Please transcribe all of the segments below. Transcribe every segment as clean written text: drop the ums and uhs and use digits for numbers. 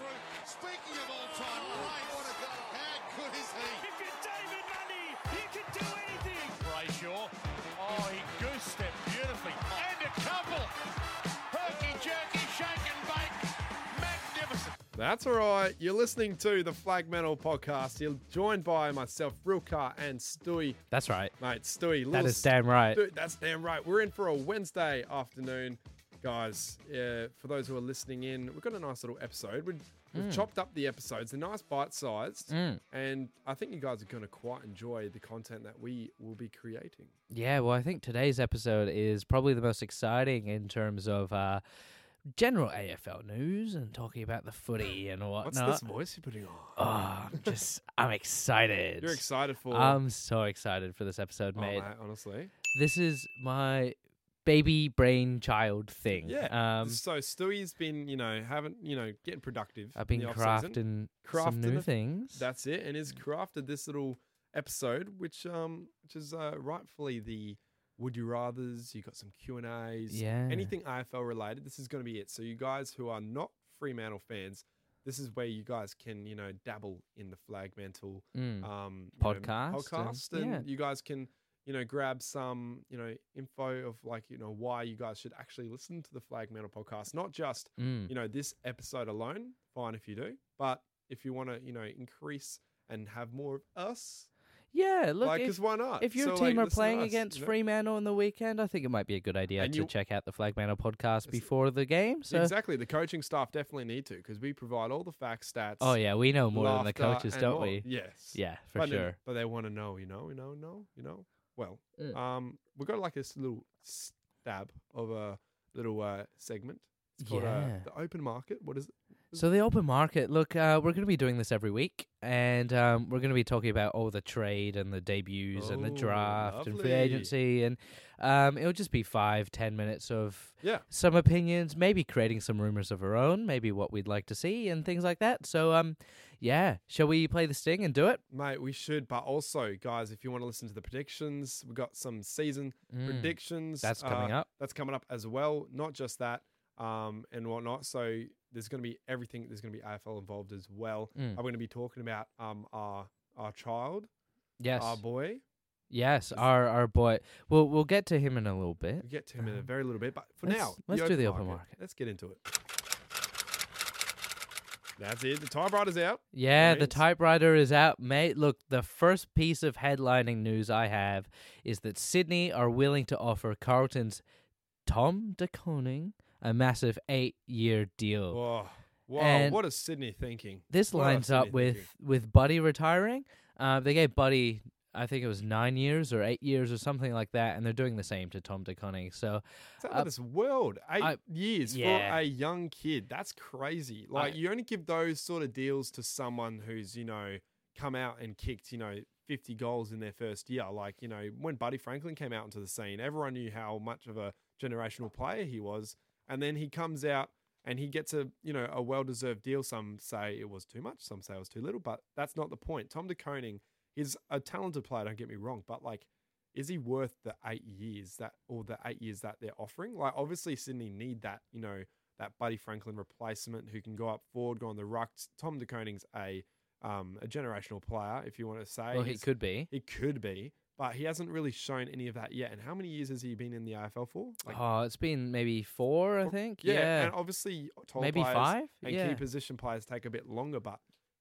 through. Speaking of all-time greats, what a goal. How good is he? If you're David Mundy, you can do anything. Brayshaw. Oh, he goose-stepped beautifully. And a couple. Herky-jerky, shake and bake. Magnificent. That's all right. You're listening to the Flagmantle Podcast. You're joined by myself, Rielke, and Stewie. That's right. Mate, Stewie. That is damn right. Dude, that's damn right. We're in for a Wednesday afternoon. Guys, yeah, for those who are listening in, we've got a nice little episode. We've chopped up the episodes. They're nice bite-sized. And I think you guys are going to quite enjoy the content that we will be creating. Yeah, well, I think today's episode is probably the most exciting in terms of general AFL news and talking about the footy and whatnot. What's this voice you're putting on? Oh, I'm excited. You're excited for it. I'm so excited for this episode, mate. Honestly. This is my baby brain child thing. Yeah. So Stewie's been, getting productive. I've been crafting some new things. That's it. And has crafted this little episode, which is rightfully the Would You Rathers. You got some Q&As. Yeah. Anything AFL related, this is going to be it. So you guys who are not Fremantle fans, this is where you guys can, dabble in the Flagmantle podcast. And you guys can grab some, info of why you guys should actually listen to the Flagmantle podcast. Not just, this episode alone, fine if you do, but if you want to, increase and have more of us. Yeah, look, because why not? If your team are playing against Fremantle on the weekend, I think it might be a good idea to check out the Flagmantle podcast before the game. So. Exactly. The coaching staff definitely need to, because we provide all the facts, stats. Oh, yeah. We know more than the coaches, don't we? Yes. Yeah, for sure. But they want to know, Well, we've got this little stab of a little segment. It's called the open market. What is it? So the open market, look, we're going to be doing this every week, and we're going to be talking about all the trade and the debuts and the draft and free agency, and it'll just be 5-10 minutes of some opinions, maybe creating some rumours of our own, maybe what we'd like to see and things like that. So, shall we play the sting and do it? Mate, we should, but also, guys, if you want to listen to the predictions, we've got some season predictions. That's coming up. That's coming up as well, not just that. And whatnot. So there's going to be everything. There's going to be AFL involved as well. I'm going to be talking about our child, our boy, our boy. We'll get to him in a little bit. We'll get to him in a very little bit, but for now, let's do the open market. Let's get into it. That's it. The typewriter's out. Yeah, the typewriter is out, mate. Look, the first piece of headlining news I have is that Sydney are willing to offer Carlton's Tom De Koning a massive 8-year deal. Wow, and what is Sydney thinking? This lines up with Buddy retiring. They gave Buddy, I think it was 9 years or 8 years or something like that, and they're doing the same to Tom De Koning. So it's out of this world. 8 years for a young kid. That's crazy. You only give those sort of deals to someone who's, come out and kicked, 50 goals in their first year. When Buddy Franklin came out into the scene, everyone knew how much of a generational player he was. And then he comes out and he gets a, a well-deserved deal. Some say it was too much. Some say it was too little, but that's not the point. Tom De Koning is a talented player. Don't get me wrong, but is he worth the 8 years that they're offering? Obviously Sydney need that, that Buddy Franklin replacement who can go up forward, go on the rucks. Tom De Koning's a generational player, if you want to say. Well, he could be. But he hasn't really shown any of that yet. And how many years has he been in the AFL for? It's been maybe 4, I think. Yeah. And obviously, tall maybe players 5 and key position players take a bit longer. But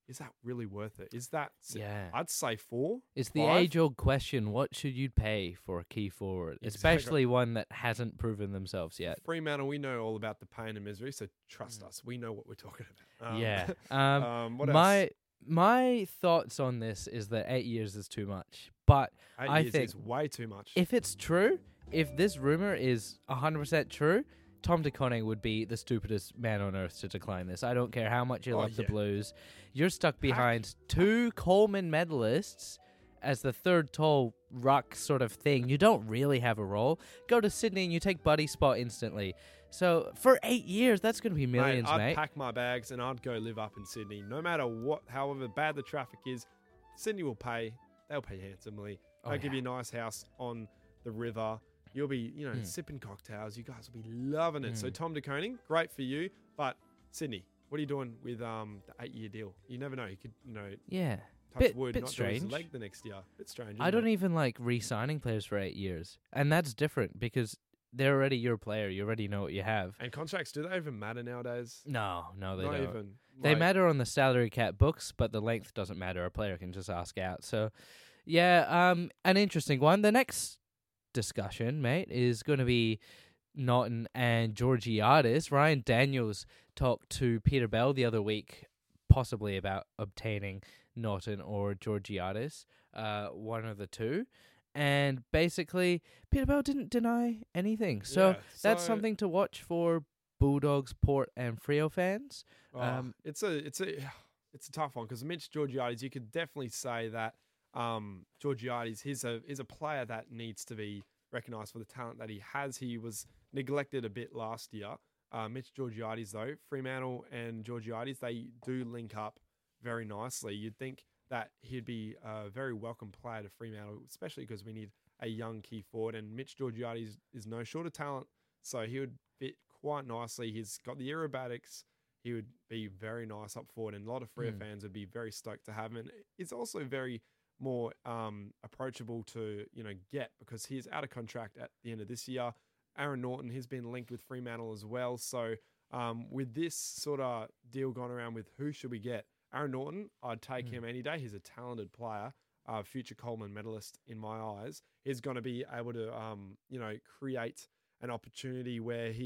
is that really worth it? Is that? Yeah. I'd say 4. It's 5. The age-old question: what should you pay for a key forward, especially one that hasn't proven themselves yet? Fremantle, we know all about the pain and misery, so trust us. We know what we're talking about. What else? My thoughts on this is that 8 years is too much, but I think it's way too much. If it's true, if this rumor is 100% true, Tom De Koning would be the stupidest man on earth to decline this. I don't care how much you love the Blues. You're stuck behind two Coleman medalists as the third tall ruck sort of thing. You don't really have a role. Go to Sydney and you take Buddy's spot instantly. So for 8 years, that's going to be millions, mate. I'd pack my bags and I'd go live up in Sydney. No matter what, however bad the traffic is, Sydney will pay. They'll pay handsomely. They'll give you a nice house on the river. You'll be, sipping cocktails. You guys will be loving it. So Tom De Koning, great for you, but Sydney, What are you doing with the 8-year deal? You never know. You could, you know, touch wood, not do his leg the next year. It's strange. I don't even like re-signing players for 8 years, and that's different because they're already your player. You already know what you have. And contracts, do they even matter nowadays? No, they don't. Even. They matter on the salary cap books, but the length doesn't matter. A player can just ask out. So, yeah, an interesting one. The next discussion, mate, is going to be Norton and Georgiades. Ryan Daniels talked to Peter Bell the other week, possibly about obtaining Norton or Georgiades, one of the two. And basically, Peter Bell didn't deny anything. So that's something to watch for Bulldogs, Port and Freo fans. It's a tough one because Mitch Georgiades, you could definitely say that Georgiades, he's a player that needs to be recognised for the talent that he has. He was neglected a bit last year. Mitch Georgiades, though, Fremantle and Georgiades, they do link up very nicely. You'd think that he'd be a very welcome player to Fremantle, especially because we need a young key forward, and Mitch Georgiades is no short of talent, so he would fit quite nicely. He's got the aerobatics. He would be very nice up forward, and a lot of Freo fans would be very stoked to have him. And it's also very more approachable to get because he's out of contract at the end of this year. Aaron Norton, he's been linked with Fremantle as well. So with this sort of deal going around with who should we get, Aaron Norton, I'd take him any day. He's a talented player, future Coleman medalist in my eyes. He's going to be able to, create an opportunity where he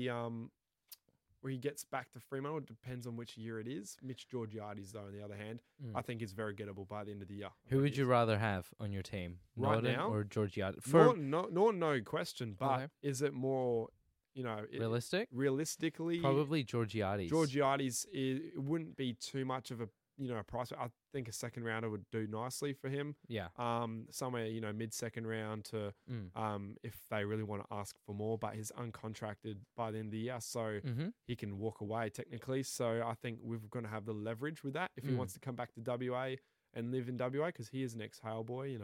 gets back to Fremantle. It depends on which year it is. Mitch Georgiades, though, on the other hand, I think is very gettable by the end of the year. Who would you rather have on your team, Norton right now, or Georgiades? Norton, no question. But is it more, realistic? Realistically, probably Georgiades. Georgiades, it wouldn't be too much of a price. I think a second rounder would do nicely for him. Yeah. Somewhere, mid second round to if they really want to ask for more, but he's uncontracted by the end of the year, so he can walk away technically. So I think we're going to have the leverage with that if he wants to come back to WA and live in WA, because he is an ex-Hale boy,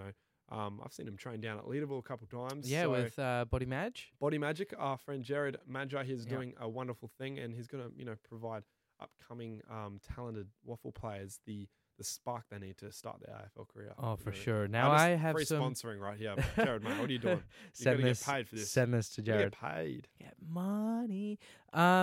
I've seen him train down at Leaderville a couple of times. Yeah, so with Body Magic. Body Magic, our friend Jared Magia, he's doing a wonderful thing, and he's going to, provide upcoming talented waffle players the spark they need to start their AFL career. Oh, for sure. Now I have free sponsoring right here. Jared, mate, what are you doing? You're going to get paid for this. Send this to Jared. Get paid. Get money. I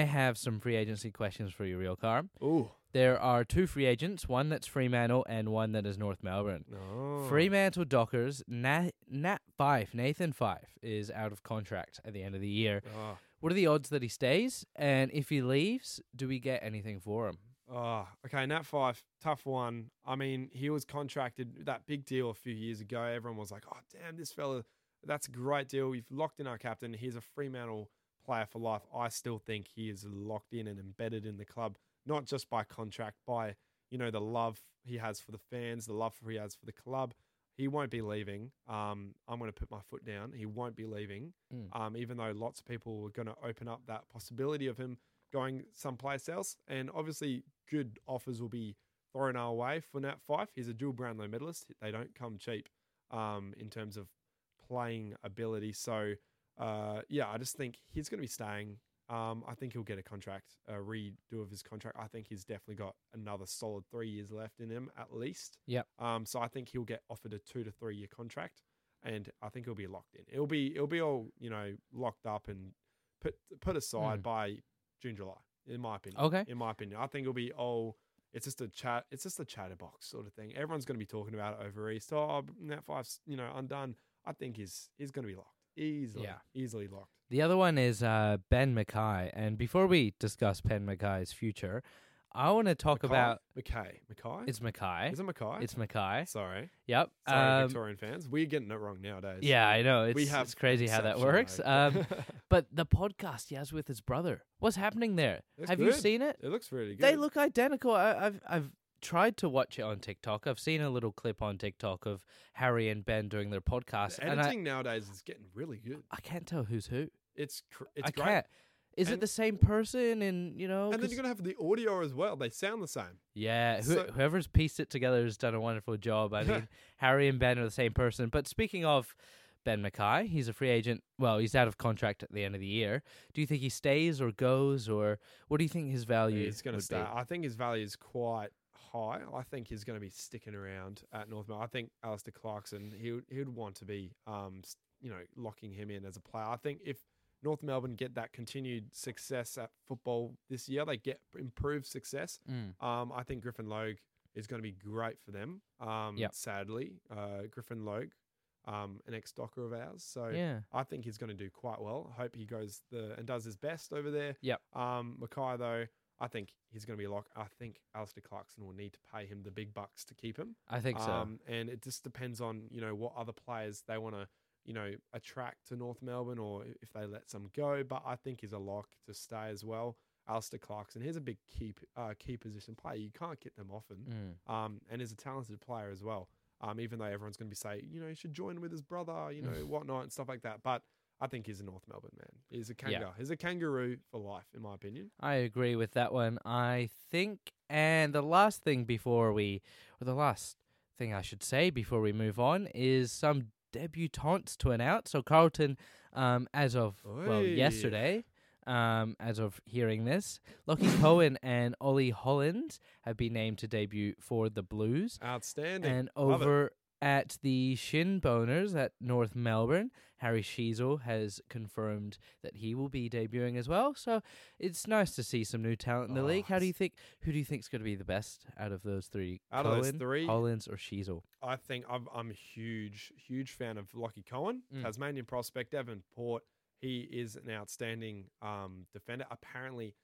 have some free agency questions for you, Rielke. Ooh. There are two free agents, one that's Fremantle and one that is North Melbourne. Oh. Fremantle Dockers, Nathan Fyfe, is out of contract at the end of the year. Oh. What are the odds that he stays? And if he leaves, do we get anything for him? Oh, okay, Nat Fyfe, tough one. I mean, he was contracted, that big deal a few years ago. Everyone was like, oh, damn, this fella, that's a great deal. We've locked in our captain. He's a Fremantle player for life. I still think he is locked in and embedded in the club, not just by contract, by, the love he has for the fans, the love he has for the club. He won't be leaving. I'm going to put my foot down. He won't be leaving, even though lots of people are going to open up that possibility of him going someplace else. And obviously, good offers will be thrown our way for Nat Fyfe. He's a dual Brownlow medalist. They don't come cheap in terms of playing ability. So, I just think he's going to be staying. I think he'll get a redo of his contract. I think he's definitely got another solid 3 years left in him at least. Yep. So I think he'll get offered a 2 to 3 year contract, and I think he'll be locked in. It'll be all, locked up and put aside by June, July, in my opinion. Okay. In my opinion, I think it'll be all. It's just a chat. It's just a chatterbox sort of thing. Everyone's going to be talking about it over East. Oh, Nat Fyfe's, undone. I think he's going to be locked. Easily locked. The other one is Ben McKay, and before we discuss Ben McKay's future, I want to talk about McKay. It's McKay. Is it McKay? It's McKay. Sorry. Yep. Sorry, Victorian fans. We're getting it wrong nowadays. Yeah, I know. It's crazy how that works. But the podcast he has with his brother. What's happening there? Have you seen it? It looks really good. They look identical. I've tried to watch it on TikTok. I've seen a little clip on TikTok of Harry and Ben doing their podcast. The editing nowadays is getting really good. I can't tell who's who. It's great. Can't. Is it the same person? And then you're going to have the audio as well. They sound the same. Yeah. Whoever's pieced it together has done a wonderful job. I mean, Harry and Ben are the same person. But speaking of Ben McKay. He's a free agent. Well, he's out of contract at the end of the year. Do you think he stays or goes, or what do you think his value is going to stay? I think his value is quite high. I think he's going to be sticking around at North Melbourne. I think Alistair Clarkson, he would want to be, locking him in as a player. I think if North Melbourne get that continued success at football this year, they get improved success. I think Griffin Logue is going to be great for them. Sadly, Griffin Logue, an ex-docker of ours. So yeah. I think he's going to do quite well. I hope he goes and does his best over there. Yep. McKay, though, I think he's going to be a lock. I think Alistair Clarkson will need to pay him the big bucks to keep him. I think so. And it just depends on, what other players they want to, attract to North Melbourne, or if they let some go. But I think he's a lock to stay as well. Alistair Clarkson, he's a big key position player. You can't get them often. And he's a talented player as well. Even though everyone's going to be saying, he should join with his brother, whatnot and stuff like that. But I think he's a North Melbourne man. He's a kangaroo. Yeah. He's a kangaroo for life, in my opinion. I agree with that one, I think. And the last thing I should say before we move on is some debutantes to announce. So Carlton, yesterday, as of hearing this, Lockie Cohen and Ollie Holland have been named to debut for the Blues. Outstanding. And over at the Shinboners at North Melbourne, Harry Sheezel has confirmed that he will be debuting as well. So it's nice to see some new talent in the league. Who do you think is going to be the best out of those three? Out of those three, Hollins or Sheezel? I think I'm a huge fan of Lockie Cohen, Tasmanian prospect, Devonport. He is an outstanding defender. Apparently,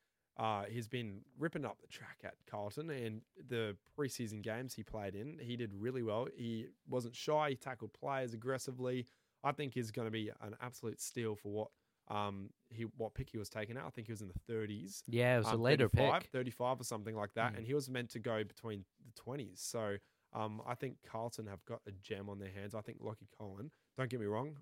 he's been ripping up the track at Carlton, and the preseason games he played in, he did really well. He wasn't shy. He tackled players aggressively. I think he's going to be an absolute steal for what pick he was taken at. I think he was in the 30s. Yeah, it was a later 35, pick. 35 or something like that, and he was meant to go between the 20s. So I think Carlton have got a gem on their hands. I think Lockie Cohen, don't get me wrong,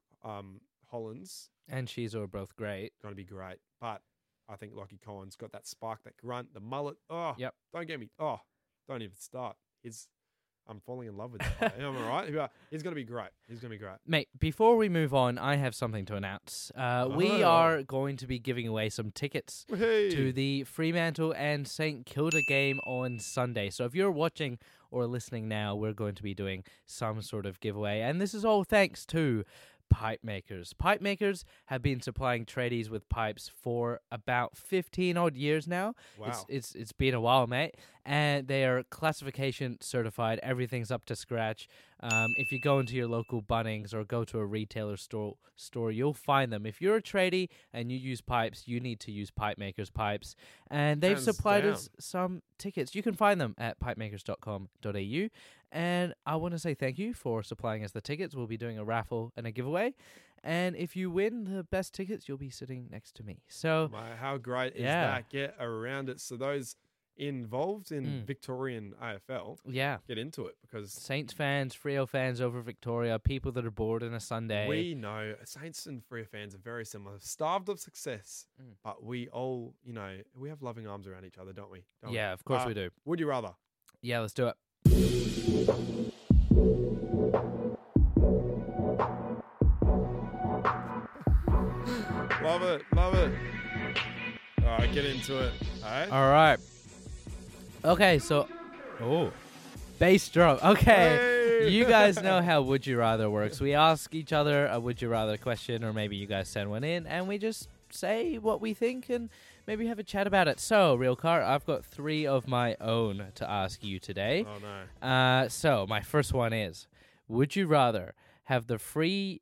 Hollins and Sheezel are both great. Going to be great. But I think Lockie Cohen's got that spark, that grunt, the mullet. Don't get me. Oh, don't even start. I'm falling in love with that. Am I right? He's going to be great. He's going to be great. Mate, before we move on, I have something to announce. We are going to be giving away some tickets to the Fremantle and St Kilda game on Sunday. So if you're watching or listening now, we're going to be doing some sort of giveaway. And this is all thanks to Pipemakers. Pipemakers have been supplying tradies with pipes for about 15 odd years now. Wow. It's been a while, mate. And they are classification certified. Everything's up to scratch. If you go into your local Bunnings or go to a retailer store, you'll find them. If you're a tradie and you use pipes, you need to use Pipemakers pipes. And they've supplied us some tickets. You can find them at pipemakers.com.au. And I want to say thank you for supplying us the tickets. We'll be doing a raffle and a giveaway. And if you win the best tickets, you'll be sitting next to me. So, how great is that? Get around it. So those involved in Victorian AFL, get into it, because Saints fans, Freo fans over Victoria, people that are bored on a Sunday. We know Saints and Freo fans are very similar, starved of success, but we all, we have loving arms around each other, don't we? Of course we do. Would you rather? Yeah, let's do it. Love it. All right, get into it. All right. Okay, so... Oh. Bass drum. Okay. Hey. You guys know how Would You Rather works. We ask each other a Would You Rather question, or maybe you guys send one in, and we just say what we think and maybe have a chat about it. So, Rielke, I've got three of my own to ask you today. Oh, no. So, my first one is, would you rather have free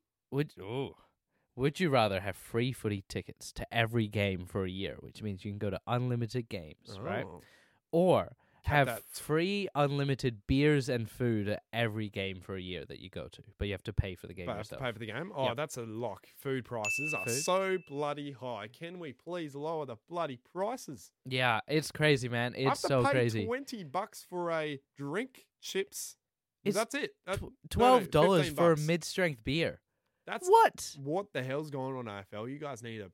footy tickets to every game for a year, which means you can go to unlimited games, right? Or have free unlimited beers and food at every game for a year that you go to, but you have to pay for the game yourself. Have to pay for the game? Oh, that's a lock. Food prices are so bloody high. Can we please lower the bloody prices? Yeah, it's crazy, man. It's so crazy. I have to pay $20 for a drink, chips. That's it. $12 for a mid-strength beer. That's what the hell's going on, AFL? You guys need to,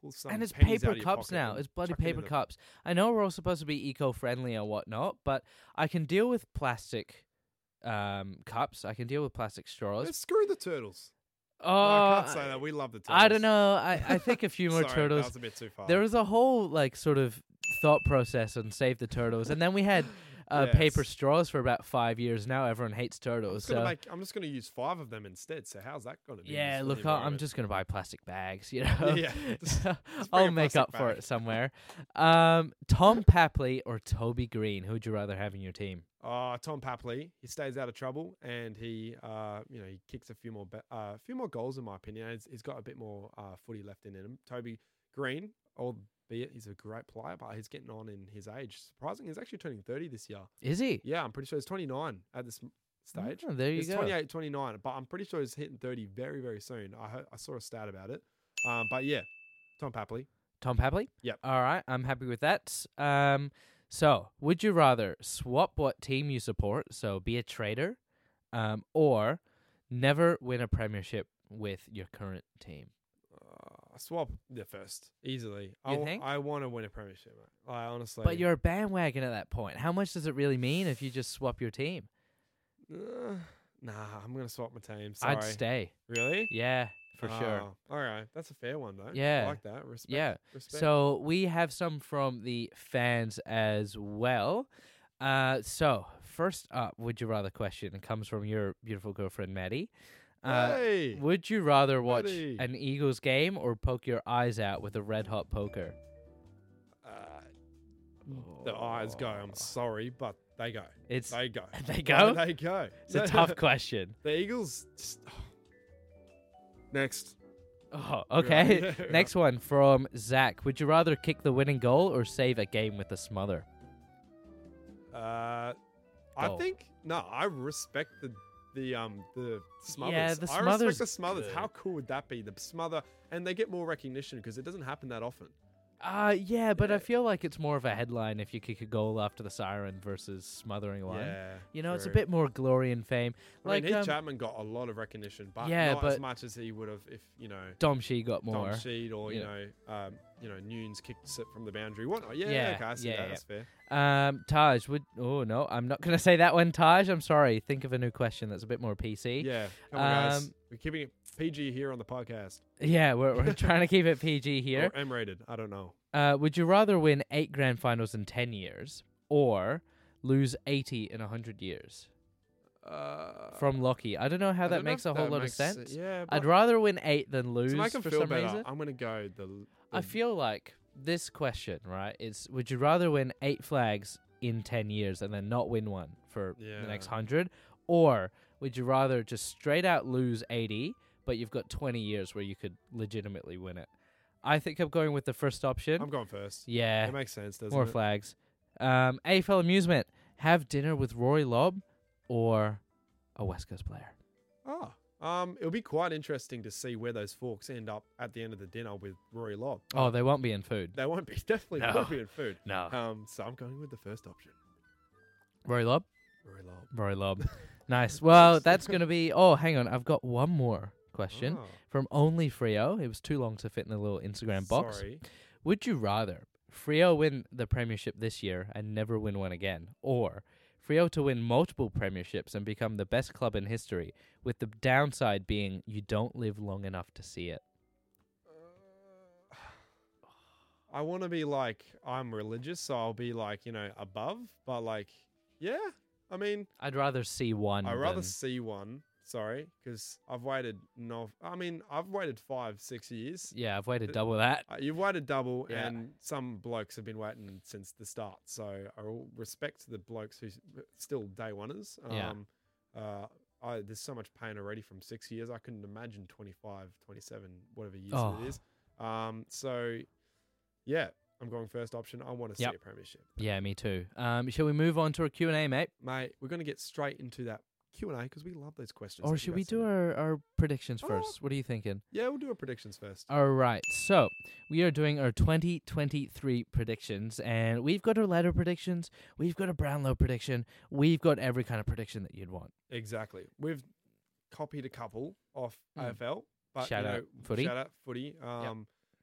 pull some pennies out of your pocket. And it's paper cups now. It's bloody paper cups. I know we're all supposed to be eco-friendly and whatnot, but I can deal with plastic cups. I can deal with plastic straws. Let's screw the turtles. Oh, no, I can't say that. We love the turtles. I don't know. I think a few more turtles. That was a bit too far. There was a whole like sort of thought process on Save the Turtles, and then we had paper straws for about 5 years. Now everyone hates turtles. I'm just going to use 5 of them instead. So how's that going to be? Yeah, look, I'm just going to buy plastic bags. You know, I'll make up for it somewhere. Tom Papley or Toby Greene? Who would you rather have in your team? Tom Papley. He stays out of trouble, and he, he kicks a few more goals in my opinion. He's got a bit more footy left in him. Toby Greene, albeit he's a great player, but he's getting on in his age. Surprisingly, he's actually turning 30 this year. Is he? Yeah, I'm pretty sure he's 29 at this stage. Oh, there you go. He's 28, 29, but I'm pretty sure he's hitting 30 very, very soon. I saw a stat about it. But yeah, Tom Papley. Tom Papley? Yep. All right, I'm happy with that. So, would you rather swap what team you support, so be a traitor, or never win a premiership with your current team? Swap the first, easily. I want to win a premiership, mate. I honestly. But you're a bandwagon at that point. How much does it really mean if you just swap your team? Nah, I'm going to swap my team. Sorry. I'd stay. Really? Yeah. For sure. All right. That's a fair one, though. Yeah. I like that. Respect. Yeah. Respect. So we have some from the fans as well. So first up, would you rather question? It comes from your beautiful girlfriend, Maddie. Hey! Would you rather watch an Eagles game or poke your eyes out with a red-hot poker? The eyes go. I'm sorry, but they go. They go? It's a tough question. The Eagles... Next. Oh, okay. Right. Next one from Zach. Would you rather kick the winning goal or save a game with a smother? Goal. I think no. I respect the smothers. Yeah, the smothers. I respect the smothers. Good. How cool would that be? The smother, and they get more recognition because it doesn't happen that often. I feel like it's more of a headline if you kick a goal after the siren versus smothering one. Yeah, true. It's a bit more glory and fame. I mean, Heath Chapman got a lot of recognition, but not as much as he would have if, Dom Sheed got more. Dom Sheed or, Nunes kicked it from the boundary. What? Yeah, okay, I see that. Yeah. That's fair. Taj, no, I'm not going to say that one, Taj. I'm sorry. Think of a new question that's a bit more PC. Yeah, come on, guys. We're keeping it PG here on the podcast. Yeah, we're trying to keep it PG here. Or M-rated, I don't know. Would you rather win 8 grand finals in 10 years or lose 80 in 100 years? From Lockie. I don't know how that makes a whole lot of sense. Yeah, I'd rather win 8 than lose for some reason. I'm going to go the... I feel like this question, right, is would you rather win 8 flags in 10 years and then not win one for the next 100? Or would you rather just straight out lose 80... but you've got 20 years where you could legitimately win it. I think I'm going with the first option. I'm going first. Yeah. It makes sense, doesn't it? More flags. AFL Amusement. Have dinner with Rory Lobb or a West Coast player? Oh. It'll be quite interesting to see where those forks end up at the end of the dinner with Rory Lobb. Oh, they won't be in food. They won't be. Definitely won't be in food. No. So I'm going with the first option. Rory Lobb? Rory Lobb. Rory Lobb. Nice. Well, that's going to be... Oh, hang on. I've got one more question from Only Frio. It was too long to fit in the little Instagram box. Sorry. Would you rather Frio win the premiership this year and never win one again, or Frio to win multiple premierships and become the best club in history, with the downside being you don't live long enough to see it? I want to be like, I'm religious, so I'll be like, above, but like, yeah, I mean, I'd rather see one. Sorry, because I've waited. I've waited 5-6 years. Yeah, I've waited double that. You've waited double, and some blokes have been waiting since the start. So I respect the blokes who still day oneers. There's so much pain already from 6 years. I couldn't imagine 25, 27, whatever years it is. I'm going first option. I want to see a premiership. Yeah, me too. Shall we move on to a Q&A, mate? Mate, we're going to get straight into that Q&A because we love those questions. Or should we do our predictions first? What are you thinking? Yeah, we'll do our predictions first. All right. So we are doing our 2023 predictions, and we've got our ladder predictions. We've got a Brownlow prediction. We've got every kind of prediction that you'd want. Exactly. We've copied a couple off AFL. But, footy. Shout out footy.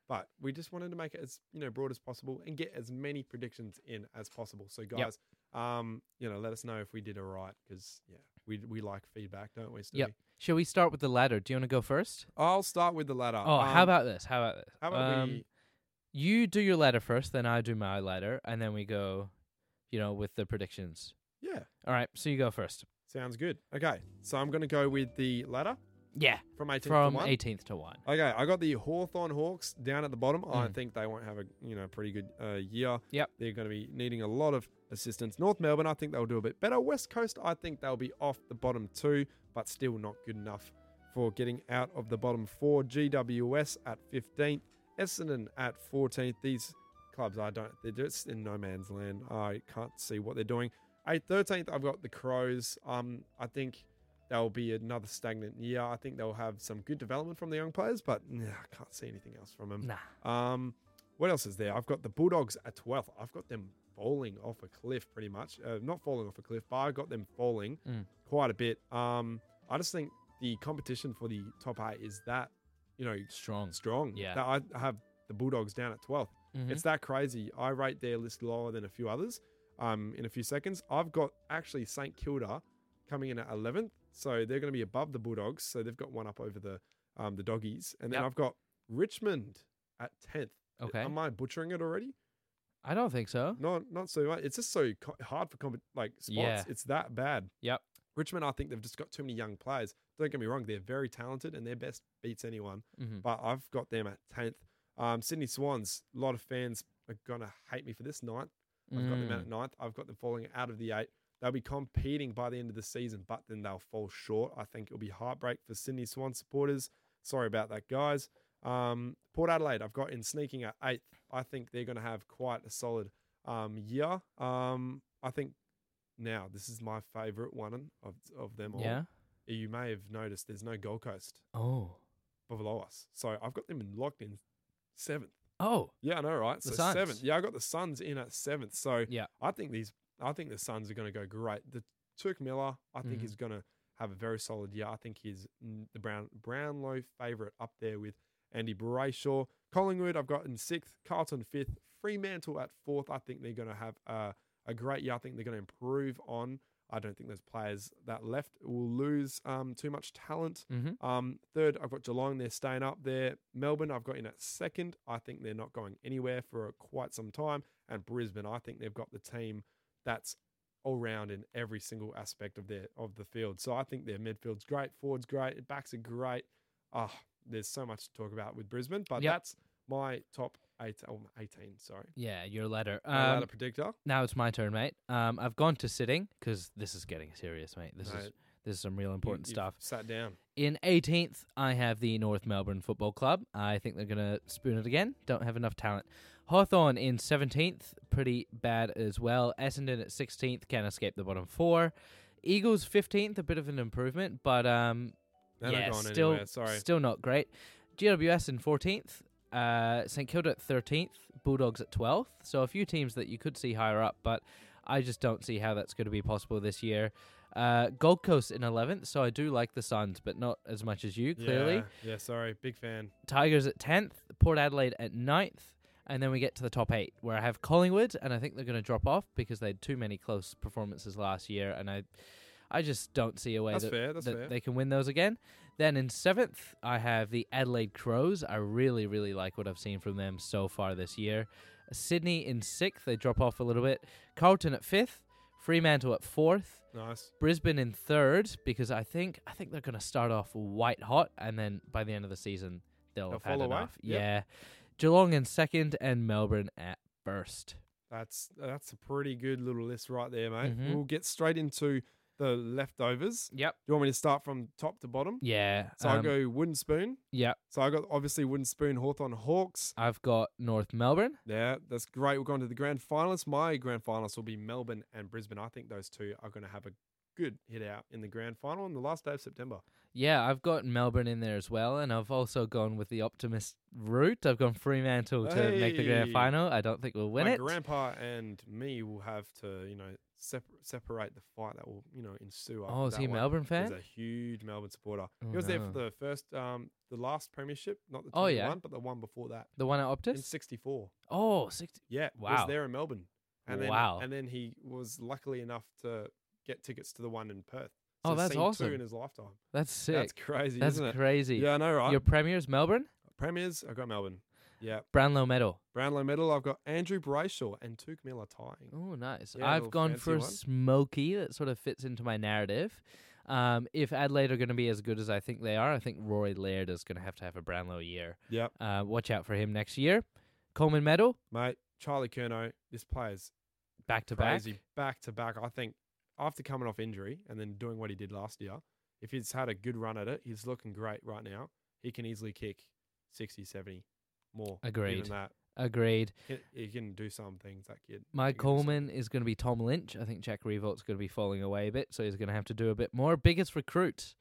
But we just wanted to make it as broad as possible and get as many predictions in as possible. So guys, let us know if we did all right because We like feedback, don't we, Stewie? Yep. Shall we start with the ladder? Do you want to go first? I'll start with the ladder. Oh, how about this? How about we... You do your ladder first, then I do my ladder, and then we go, you know, with the predictions. Yeah. All right, so you go first. Sounds good. Okay, so I'm going to go with the ladder. Yeah. From 18th to 1. Okay, I got the Hawthorn Hawks down at the bottom. I think they won't have a pretty good year. Yep. They're going to be needing a lot of assistance. North Melbourne, I think they'll do a bit better. West Coast, I think they'll be off the bottom two, but still not good enough for getting out of the bottom four. GWS at 15th. Essendon at 14th. These clubs, they're just in no man's land. I can't see what they're doing. At 13th, I've got the Crows. I think... That'll be another stagnant year. I think they'll have some good development from the young players, but I can't see anything else from them. Nah. What else is there? I've got the Bulldogs at 12th. I've got them falling off a cliff pretty much. Not falling off a cliff, but I got them falling quite a bit. I just think the competition for the top eight is that, strong. Yeah. I have the Bulldogs down at 12th. Mm-hmm. It's that crazy. I rate their list lower than a few others. In a few seconds, I've got actually St Kilda coming in at 11th. So they're going to be above the Bulldogs. So they've got one up over the Doggies. And then I've got Richmond at 10th. Okay. Am I butchering it already? I don't think so. No, not so much. It's just so hard for spots. Yeah. It's that bad. Yep. Richmond, I think they've just got too many young players. Don't get me wrong. They're very talented and their best beats anyone. Mm-hmm. But I've got them at 10th. Sydney Swans, a lot of fans are going to hate me for this. 9th. I've got them at 9th. I've got them falling out of the 8th. They'll be competing by the end of the season, but then they'll fall short. I think it'll be heartbreak for Sydney Swan supporters. Sorry about that, guys. Port Adelaide, I've got in sneaking at 8th. I think they're going to have quite a solid year. I think now this is my favourite one of them all. Yeah. You may have noticed there's no Gold Coast. Oh. Below us. So I've got them locked in 7th. Oh. Yeah, I know, right? So 7th. Yeah, I got the Suns in at 7th. So I think the Suns are going to go great. The Touk Miller, I think, is going to have a very solid year. I think he's the Brownlow favourite up there with Andy Brayshaw. Collingwood, I've got in 6th. Carlton 5th. Fremantle at 4th. I think they're going to have a great year. I think they're going to improve on. I don't think those players that left will lose too much talent. Mm-hmm. 3rd, I've got Geelong. They're staying up there. Melbourne, I've got in at 2nd. I think they're not going anywhere for quite some time. And Brisbane, I think they've got the team that's all round in every single aspect of the field. So I think their midfield's great, forward's great, backs are great. There's so much to talk about with Brisbane, but that's my top 18. Sorry. Yeah, your ladder. My ladder predictor. Now it's my turn, mate. I've gone to sitting because this is getting serious, mate. This is some real important stuff. Sat down. In 18th, I have the North Melbourne Football Club. I think they're going to spoon it again. Don't have enough talent. Hawthorn in 17th, pretty bad as well. Essendon at 16th, can't escape the bottom four. Eagles 15th, a bit of an improvement, but still not great. GWS in 14th, St Kilda at 13th, Bulldogs at 12th. So a few teams that you could see higher up, but I just don't see how that's going to be possible this year. Gold Coast in 11th, so I do like the Suns, but not as much as you, clearly. Yeah, sorry, big fan. Tigers at 10th, Port Adelaide at 9th, and then we get to the top 8, where I have Collingwood, and I think they're going to drop off because they had too many close performances last year, and I just don't see a way that they can win those again. Then in 7th, I have the Adelaide Crows. I really, really like what I've seen from them so far this year. Sydney in 6th, they drop off a little bit. Carlton at 5th. Fremantle at 4th. Nice. Brisbane in 3rd, because I think they're going to start off white hot, and then by the end of the season, they'll have had enough. Yep. Yeah. Geelong in 2nd, and Melbourne at 1st. That's a pretty good little list right there, mate. Mm-hmm. We'll get straight into the leftovers. Yep. Do you want me to start from top to bottom? Yeah. So I go Wooden Spoon. Yep. So I got obviously Wooden Spoon, Hawthorn Hawks. I've got North Melbourne. Yeah, that's great. We're going to the grand finalists. My grand finalists will be Melbourne and Brisbane. I think those two are going to have a good hit out in the grand final on the last day of September. Yeah, I've got Melbourne in there as well, and I've also gone with the optimist route. I've gone Fremantle to make the grand final. I don't think we'll win it. Grandpa and me will have to, separate the fight that will, ensue. Oh, is he a Melbourne fan? He's a huge Melbourne supporter. He was there for the first, the last premiership, not the 21, but the one before that. The one at Optus? In 64. Oh, 60. Yeah, wow. He was there in Melbourne. And then he was luckily enough to get tickets to the one in Perth. So that's awesome. Two in his lifetime. That's sick. That's crazy. That's crazy, isn't it? Yeah, I know, right? Your Premier's Melbourne? Premier's, I've got Melbourne. Yeah. Brownlow Medal. Brownlow Medal. I've got Andrew Brayshaw and Touk Miller tying. Oh, nice. Yeah, I've gone for Smokey. That sort of fits into my narrative. If Adelaide are going to be as good as I think they are, I think Rory Laird is going to have a Brownlow year. Yep. Watch out for him next year. Coleman Medal. Mate, Charlie Curnow, this player's back to back. I think after coming off injury and then doing what he did last year, if he's had a good run at it, he's looking great right now. He can easily kick 60, 70 more. Agreed. That. Agreed. He can do some things, that kid. Mike Coleman is going to be Tom Lynch. I think Jack Revolt's going to be falling away a bit, so he's going to have to do a bit more. Biggest recruit,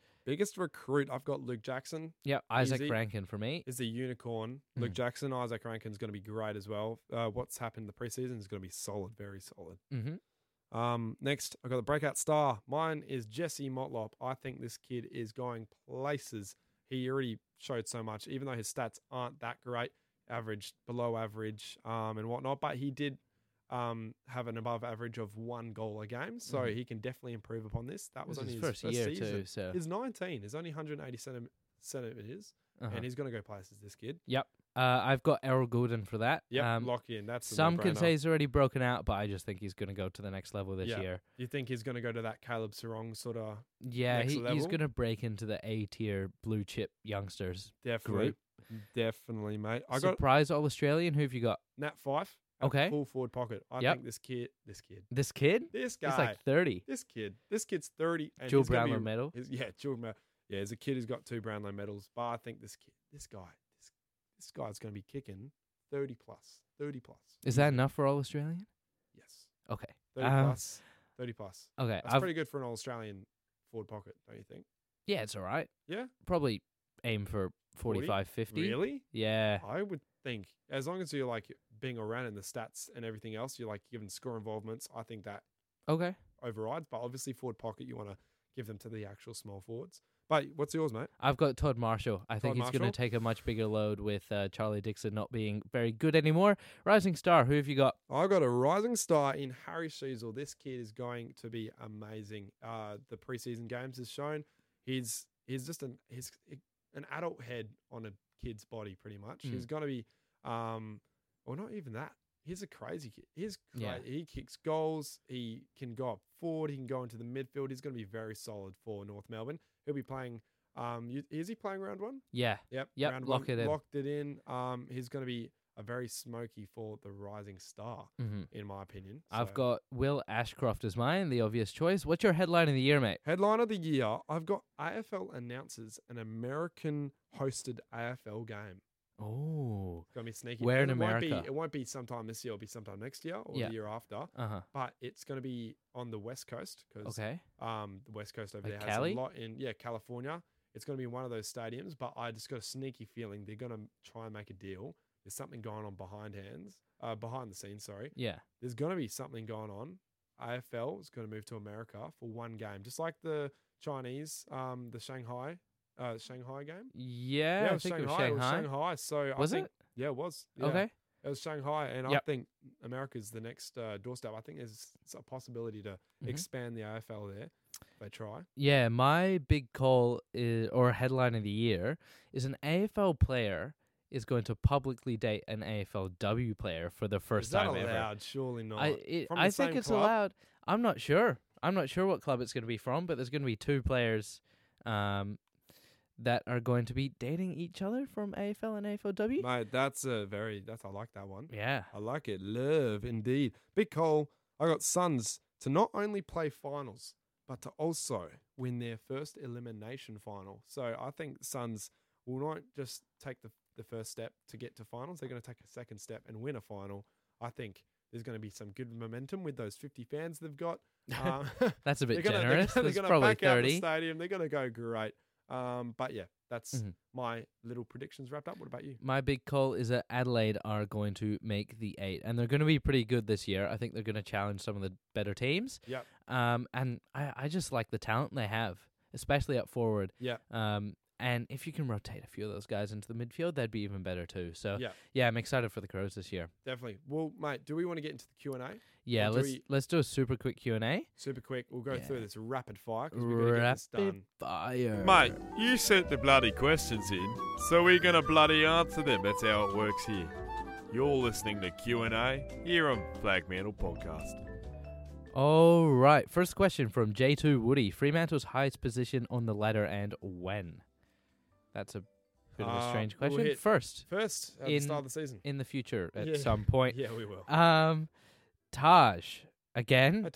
I've got Luke Jackson. Yeah, Isaac Rankin for me. Is the unicorn. Luke Jackson, Isaac Rankin's going to be great as well. What's happened in the preseason is going to be solid, very solid. Mm-hmm. Next, I've got the breakout star. Mine is Jesse Motlop. I think this kid is going places. He already showed so much, even though his stats aren't that great, average, below average, and whatnot, but he did have an above average of 1 goal a game, so he can definitely improve upon this. That was only his first year season. Too, so. He's 19. He's only 180 centimetres, and he's going to go places, this kid. Yep. I've got Errol Goulden for that. Yeah, Lockie in. That's some could say he's already broken out, but I just think he's going to go to the next level this year. You think he's going to go to that Caleb Sarong sort of next level? He's going to break into the A-tier blue chip youngsters group. Definitely, mate. I got surprise all Australian. Who have you got? Nat Fyfe. Okay. Full forward pocket. I think this guy. He's like 30. This kid's 30. And dual Brownlow medal. Dual medal. Yeah, there's a kid who's got 2 Brownlow medals, but I think this guy's going to be kicking 30 plus. Is that enough for all Australian? Yes. Okay. 30 plus. Okay. That's pretty good for an all Australian forward pocket, don't you think? Yeah, it's all right. Yeah. Probably aim for 45, 50. Really? Yeah. I would think as long as you're like being around in the stats and everything else, you're like given score involvements, I think that overrides. But obviously forward pocket, you want to give them to the actual small forwards. But what's yours, mate? I've got Todd Marshall. I think he's going to take a much bigger load with Charlie Dixon not being very good anymore. Rising star, who have you got? I've got a rising star in Harry Sheezel. This kid is going to be amazing. The preseason games has shown he's just an adult head on a kid's body, pretty much. He's going to be, or not even that. He's a crazy kid. He kicks goals. He can go up forward. He can go into the midfield. He's going to be very solid for North Melbourne. He'll be playing. Is he playing round one? Yeah. Yep. Locked it in. He's going to be a very smoky for the rising star, in my opinion. So. I've got Will Ashcroft as mine, the obvious choice. What's your headline of the year, mate? Headline of the year, I've got AFL announces an American-hosted AFL game. Oh. It's going to be sneaky. Where in America? It won't be sometime this year. It'll be sometime next year or the year after. But it's going to be on the West Coast because the West Coast over there has Cali? A lot in California. It's going to be one of those stadiums, but I just got a sneaky feeling they're going to try and make a deal. There's something going on behind the scenes, sorry. Yeah. There's going to be something going on. AFL is going to move to America for one game, just like the Chinese, the Shanghai game. Yeah, I think it was Shanghai. So was it? Yeah, it was. Yeah. Okay. It was Shanghai, and I think America's the next doorstep. I think there's a possibility to expand the AFL there if they try. Yeah, my big call or headline of the year is an AFL player is going to publicly date an AFLW player for the first time ever. Is that allowed? Surely not. I think it's allowed. I'm not sure. I'm not sure what club it's going to be from, but there's going to be 2 players that are going to be dating each other from AFL and AFLW. Mate, I like that one. Yeah. I like it. Love, indeed. Big call. I got Suns to not only play finals, but to also win their first elimination final. So I think Suns will not just take the first step to get to finals. They're going to take a second step and win a final. I think there's going to be some good momentum with those 50 fans they've got. That's a bit generous. They're going to pack out the stadium. They're going to go great. But yeah, that's my little predictions wrapped up. What about you? My big call is that Adelaide are going to make the 8, and they're going to be pretty good this year. I think they're going to challenge some of the better teams. Yep. And I just like the talent they have, especially up forward. Yeah. And if you can rotate a few of those guys into the midfield, that'd be even better too. So, yeah, I'm excited for the Crows this year. Definitely. Well, mate, do we want to get into the Q&A? Yeah, let's do a super quick Q&A. Super quick. We'll go through this rapid fire because we're going to get this done. Rapid fire. Mate, you sent the bloody questions in, so we're going to bloody answer them. That's how it works here. You're listening to Q&A here on Flagmantle Podcast. All right. First question from J2 Woody. Fremantle's highest position on the ladder and when? That's a bit of a strange question. We'll First at the start of the season. In the future at some point. Yeah, we will. Taj, again,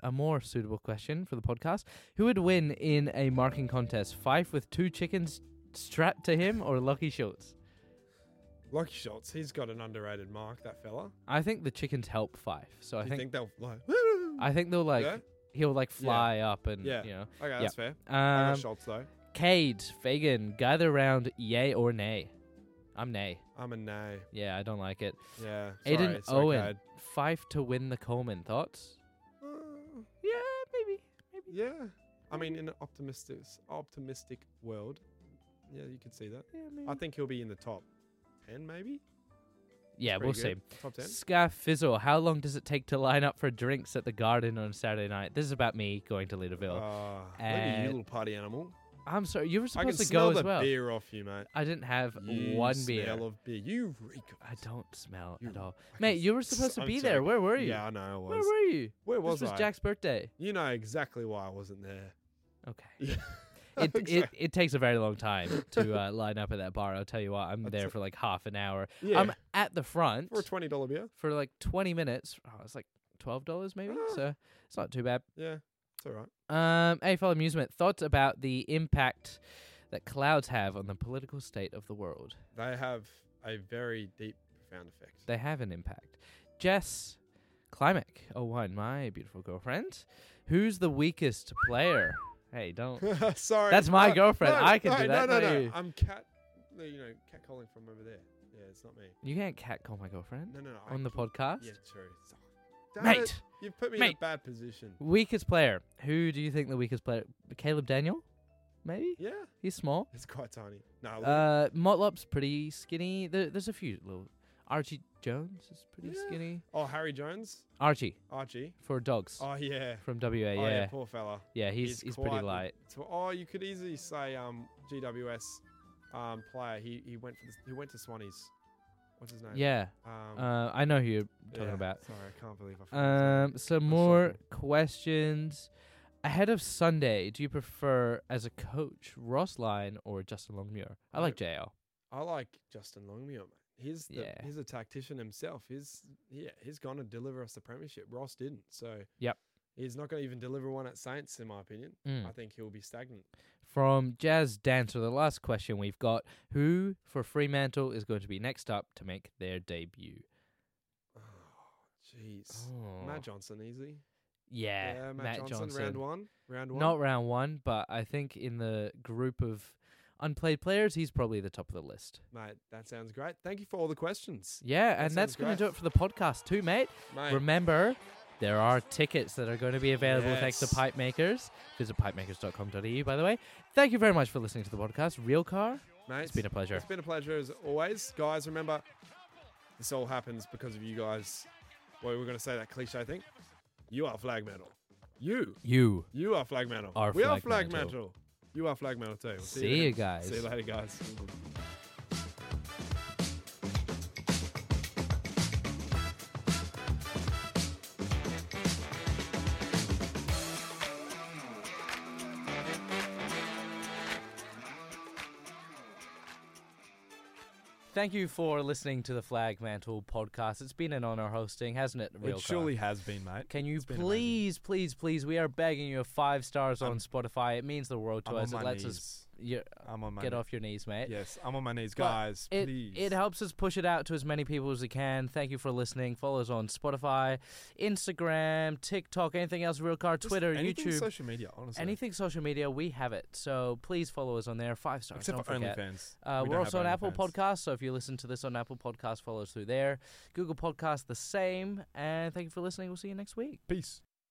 a more suitable question for the podcast. Who would win in a marking contest? Fyfe with two chickens strapped to him or Lockie Schultz? Lockie Schultz, he's got an underrated mark, that fella. I think the chickens help Fyfe. So I think they'll like, I think they'll like he'll like fly up and you know. Okay, that's fair. I got Schultz though. Cade, Fagan, gather round, yay or nay? I'm nay. I'm a nay. Yeah, I don't like it. Yeah. Aiden Owen, Fyfe to win the Coleman. Thoughts? Yeah, maybe. Yeah. I mean, in an optimistic world, yeah, you could see that. Yeah, maybe. I think he'll be in the top 10, maybe. Yeah, we'll see. Top 10. Scarf Fizzle, how long does it take to line up for drinks at the Garden on Saturday night? This is about me going to Leaderville. Maybe you little party animal. I'm sorry, you were supposed to go as well. I can smell the beer off you, mate. I didn't have one beer. You smell of beer. You reek of it. I don't smell at all. Mate, you were supposed to be there. Where were you? Yeah, I know I was. Where were you? Where was I? This was Jack's birthday. You know exactly why I wasn't there. Okay. Yeah. It takes a very long time to line up at that bar. I'll tell you what, I'm there for like half an hour. Yeah. I'm at the front. For a $20 beer? For like 20 minutes. Oh, it's like $12 maybe, so it's not too bad. Yeah. It's all right. AFL Amusement, thoughts about the impact that clouds have on the political state of the world? They have a very deep, profound effect. They have an impact. Jess Klimek01, my beautiful girlfriend. Who's the weakest player? Hey, don't. Sorry. That's my girlfriend. No, I can do that. No. I'm catcalling from over there. Yeah, it's not me. You can't catcall my girlfriend? No. On the podcast? Yeah, true. Mate, you've put me in a bad position. Weakest player. Who do you think the weakest player? Caleb Daniel? Maybe? Yeah. He's small. He's quite tiny. No. Motlop's pretty skinny. There's a few little. Archie Jones is pretty skinny. Oh, Harry Jones? Archie. For dogs. Oh, yeah. From WA, Oh, yeah, poor fella. Yeah, he's pretty light. You could easily say GWS player. He went to Swannies. What's his name? Yeah. I know who you're talking about. Sorry, I can't believe I forgot. Some more questions. Ahead of Sunday, do you prefer, as a coach, Ross Lyon or Justin Longmuir? I like JL. I like Justin Longmuir, mate. He's a tactician himself. He's going to deliver us the premiership. Ross didn't, so he's not going to even deliver one at Saints, in my opinion. I think he'll be stagnant. From Jazz Dancer, the last question we've got: who for Fremantle is going to be next up to make their debut? Oh, jeez, Matt Johnson, easy. Yeah, Matt Johnson. Round one. Not round one, but I think in the group of unplayed players, he's probably the top of the list. Mate, that sounds great. Thank you for all the questions. Yeah, and that's going to do it for the podcast too, mate. Remember, there are tickets that are going to be available thanks to Pipemakers. Visit pipemakers.com.au, by the way. Thank you very much for listening to the podcast. Rielke, mate, it's been a pleasure. It's been a pleasure as always. Guys, remember, this all happens because of you guys. Well, we're going to say that cliche thing. You are Flagmantle. You are Flagmantle. We are Flagmantle. You are Flagmantle too. We'll see you guys. See you later, guys. Thank you for listening to the Flagmantle podcast. It's been an honor hosting, hasn't it, Rielke? It surely has been, mate. Can you please, we are begging you 5 stars on Spotify. It means the world to us. It lets us get off your knees, mate. Yes, I'm on my knees, guys. Please. It helps us push it out to as many people as we can. Thank you for listening. Follow us on Spotify, Instagram, TikTok, anything else, Rielke, Twitter, YouTube. Social media, honestly. Anything social media, we have it. So please follow us on there. 5 stars. Except for OnlyFans. We're also on Apple Podcasts, so if you listen to this on Apple Podcasts, follow us through there. Google Podcasts, the same. And thank you for listening. We'll see you next week. Peace.